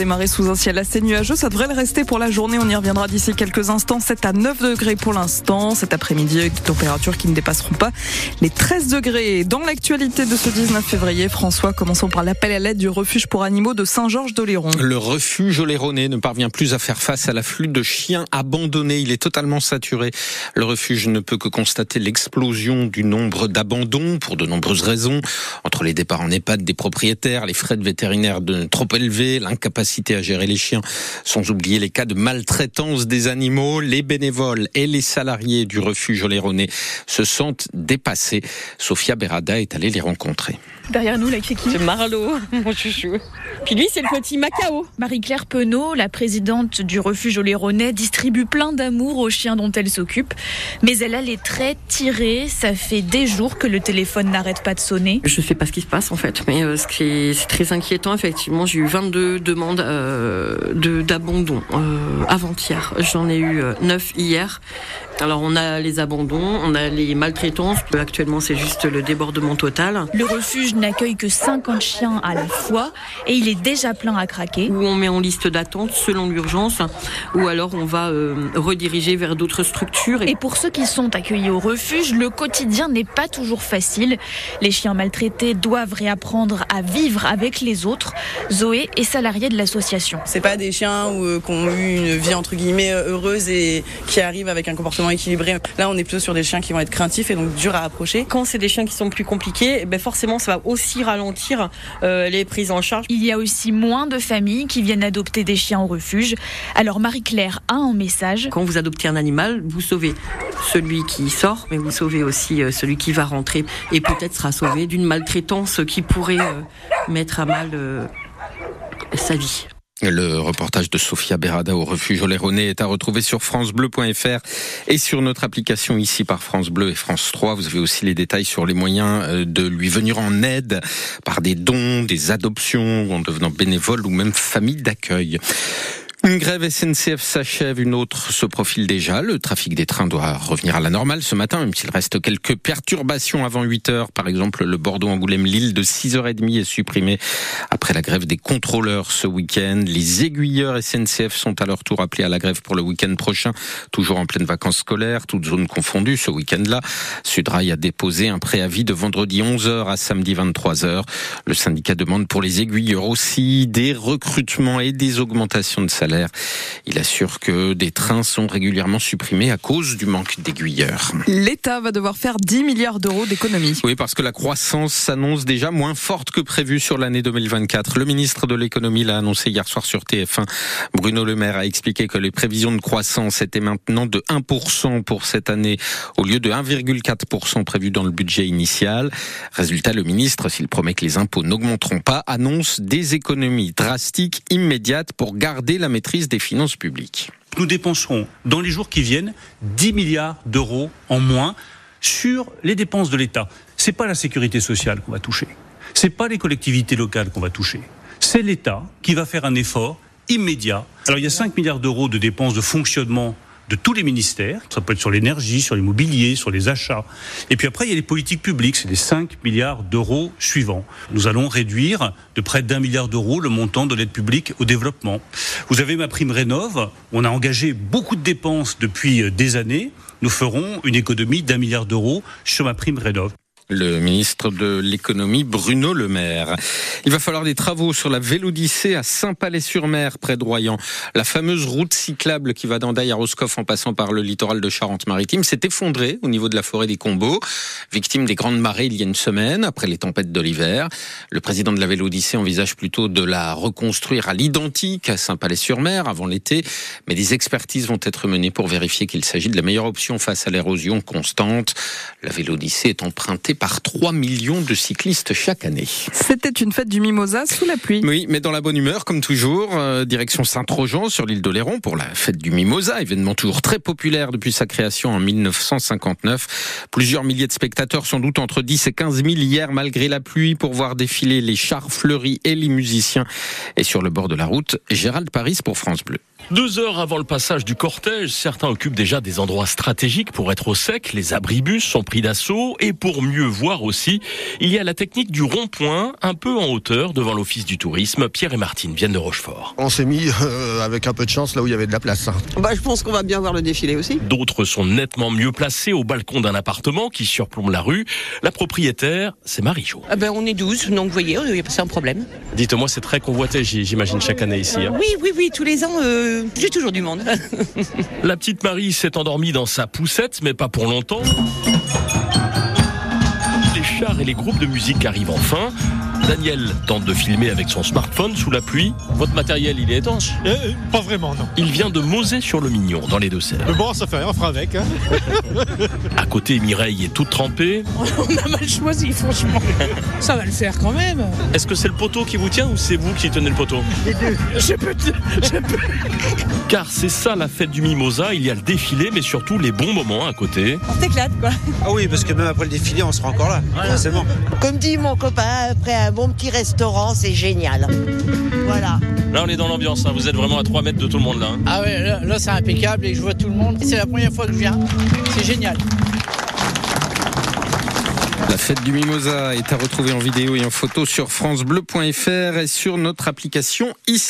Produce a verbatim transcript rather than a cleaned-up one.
démarrer sous un ciel assez nuageux. Ça devrait le rester pour la journée. On y reviendra d'ici quelques instants. sept à neuf degrés pour l'instant. Cet après-midi, avec des températures qui ne dépasseront pas les treize degrés. Dans l'actualité de ce dix-neuf février, François, commençons par l'appel à l'aide du refuge pour animaux de Saint-Georges d'Oléron. Le refuge oléronais ne parvient plus à faire face à l'afflux de chiens abandonnés. Il est totalement saturé. Le refuge ne peut que constater l'explosion du nombre d'abandons pour de nombreuses raisons. Entre les départs en EHPAD des propriétaires, les frais de vétérinaire de trop élevés, l'incapacité à gérer les chiens, sans oublier les cas de maltraitance des animaux, les bénévoles et les salariés du refuge oléronais se sentent dépassés. Sofia Berada est allée les rencontrer. Derrière nous, la Kiki. C'est Marlo, mon chouchou. Puis lui, c'est le petit Macao. Marie-Claire Penot, la présidente du refuge oléronais, distribue plein d'amour aux chiens dont elle s'occupe. Mais elle a les traits tirés. Ça fait des jours que le téléphone n'arrête pas de sonner. Je ne sais pas ce qui se passe, en fait. Mais euh, ce qui est, c'est très inquiétant, effectivement. J'ai eu vingt-deux demandes euh, de, d'abandon euh, avant-hier. J'en ai eu euh, neuf hier. Alors, on a les abandons, on a les maltraitances. Actuellement, c'est juste le débordement total. Le refuge n'accueille que cinquante chiens à la fois et il est déjà plein à craquer. Ou on met en liste d'attente selon l'urgence, ou alors on va euh, rediriger vers d'autres structures. Et pour ceux qui sont accueillis au refuge, le quotidien n'est pas toujours facile. Les chiens maltraités doivent réapprendre à vivre avec les autres. Zoé est salariée de l'association. C'est pas des chiens où, euh, qui ont eu une vie entre guillemets heureuse et qui arrivent avec un comportement équilibré. Là, on est plutôt sur des chiens qui vont être craintifs et donc durs à approcher. Quand c'est des chiens qui sont plus compliqués, ben forcément, ça va aussi ralentir euh, les prises en charge. Il y a aussi moins de familles qui viennent adopter des chiens au refuge. Alors, Marie-Claire a un message. Quand vous adoptez un animal, vous sauvez celui qui sort, mais vous sauvez aussi celui qui va rentrer et peut-être sera sauvé d'une maltraitance qui pourrait euh, mettre à mal euh, sa vie. Le reportage de Sofia Berada au refuge oléronais est à retrouver sur francebleu point fr et sur notre application ici par France Bleu et France trois. Vous avez aussi les détails sur les moyens de lui venir en aide par des dons, des adoptions, en devenant bénévole ou même famille d'accueil. Une grève S N C F s'achève, une autre se profile déjà. Le trafic des trains doit revenir à la normale ce matin, même s'il reste quelques perturbations avant huit heures. Par exemple, le Bordeaux-Angoulême-Lille de six heures trente est supprimé après la grève des contrôleurs ce week-end. Les aiguilleurs S N C F sont à leur tour appelés à la grève pour le week-end prochain, toujours en pleine vacances scolaires, toutes zones confondues ce week-end-là. Sudrail a déposé un préavis de vendredi onze heures à samedi vingt-trois heures. Le syndicat demande pour les aiguilleurs aussi des recrutements et des augmentations de salaire. Il assure que des trains sont régulièrement supprimés à cause du manque d'aiguilleurs. L'État va devoir faire dix milliards d'euros d'économies. Oui, parce que la croissance s'annonce déjà moins forte que prévu sur l'année deux mille vingt-quatre. Le ministre de l'économie l'a annoncé hier soir sur T F un. Bruno Le Maire a expliqué que les prévisions de croissance étaient maintenant de un pour cent pour cette année, au lieu de un virgule quatre pour cent prévu dans le budget initial. Résultat, le ministre, s'il promet que les impôts n'augmenteront pas, annonce des économies drastiques, immédiates, pour garder la maîtrise des finances publiques. Nous dépenserons dans les jours qui viennent dix milliards d'euros en moins sur les dépenses de l'État. C'est pas la sécurité sociale qu'on va toucher. C'est pas les collectivités locales qu'on va toucher. C'est l'État qui va faire un effort immédiat. Alors il y a cinq milliards d'euros de dépenses de fonctionnement de tous les ministères. Ça peut être sur l'énergie, sur l'immobilier, sur les achats. Et puis après, il y a les politiques publiques. C'est les cinq milliards d'euros suivants. Nous allons réduire de près d'un milliard d'euros le montant de l'aide publique au développement. Vous avez MaPrimeRénov'. On a engagé beaucoup de dépenses depuis des années. Nous ferons une économie d'un milliard d'euros sur MaPrimeRénov'. Le ministre de l'économie, Bruno Le Maire. Il va falloir des travaux sur la Vélodyssée à Saint-Palais-sur-Mer, près de Royan. La fameuse route cyclable qui va d'Andaille à Roscoff en passant par le littoral de Charente-Maritime s'est effondrée au niveau de la forêt des Combos, victime des grandes marées il y a une semaine, après les tempêtes de l'hiver. Le président de la Vélodyssée envisage plutôt de la reconstruire à l'identique à Saint-Palais-sur-Mer avant l'été, mais des expertises vont être menées pour vérifier qu'il s'agit de la meilleure option face à l'érosion constante. La Vélodyssée est empruntée par trois millions de cyclistes chaque année. C'était une fête du Mimosa sous la pluie. Oui, mais dans la bonne humeur, comme toujours, euh, direction Saint-Rogent sur l'île d'Oléron pour la fête du Mimosa, événement toujours très populaire depuis sa création en mille neuf cent cinquante-neuf. Plusieurs milliers de spectateurs, sans doute entre dix et quinze mille hier, malgré la pluie, pour voir défiler les chars fleuris et les musiciens. Et sur le bord de la route, Gérald Paris pour France Bleu. Deux heures avant le passage du cortège, certains occupent déjà des endroits stratégiques pour être au sec. Les abribus sont pris d'assaut et pour mieux voir aussi. Il y a la technique du rond-point, un peu en hauteur, devant l'Office du tourisme. Pierre et Martine viennent de Rochefort. On s'est mis, euh, avec un peu de chance, là où il y avait de la place. Bah, je pense qu'on va bien voir le défilé aussi. D'autres sont nettement mieux placés au balcon d'un appartement qui surplombe la rue. La propriétaire, c'est Marie-Jo. Ah ben, on est douze, donc vous voyez, il n'y a pas un problème. Dites-moi, c'est très convoité, j'imagine, chaque année ici. Hein. Oui, oui, oui, tous les ans, euh, j'ai toujours du monde. La petite Marie s'est endormie dans sa poussette, mais pas pour longtemps. Les chars et les groupes de musique arrivent enfin. Daniel tente de filmer avec son smartphone sous la pluie. Votre matériel, il est étanche ? euh, Pas vraiment, non. Il vient de Mauzé-sur-le-Mignon, dans les Deux-Sèvres. Mais bon, ça fait rien, on fera avec. Hein. À côté, Mireille est toute trempée. On a mal choisi, franchement. Ça va le faire quand même. Est-ce que c'est le poteau qui vous tient ou c'est vous qui tenez le poteau ? Les deux. Je peux, je peux. Car c'est ça la fête du Mimosa, il y a le défilé, mais surtout les bons moments à côté. On s'éclate, quoi. Ah oui, parce que même après le défilé, on sera encore là, voilà. Forcément. Comme dit mon copain, après un bon petit restaurant, c'est génial. Voilà. Là, on est dans l'ambiance, hein. Vous êtes vraiment à trois mètres de tout le monde, là. Hein. Ah ouais, là, là, c'est impeccable et je vois tout le monde. C'est la première fois que je viens. C'est génial. La fête du Mimosa est à retrouver en vidéo et en photo sur francebleu point fr et sur notre application ici.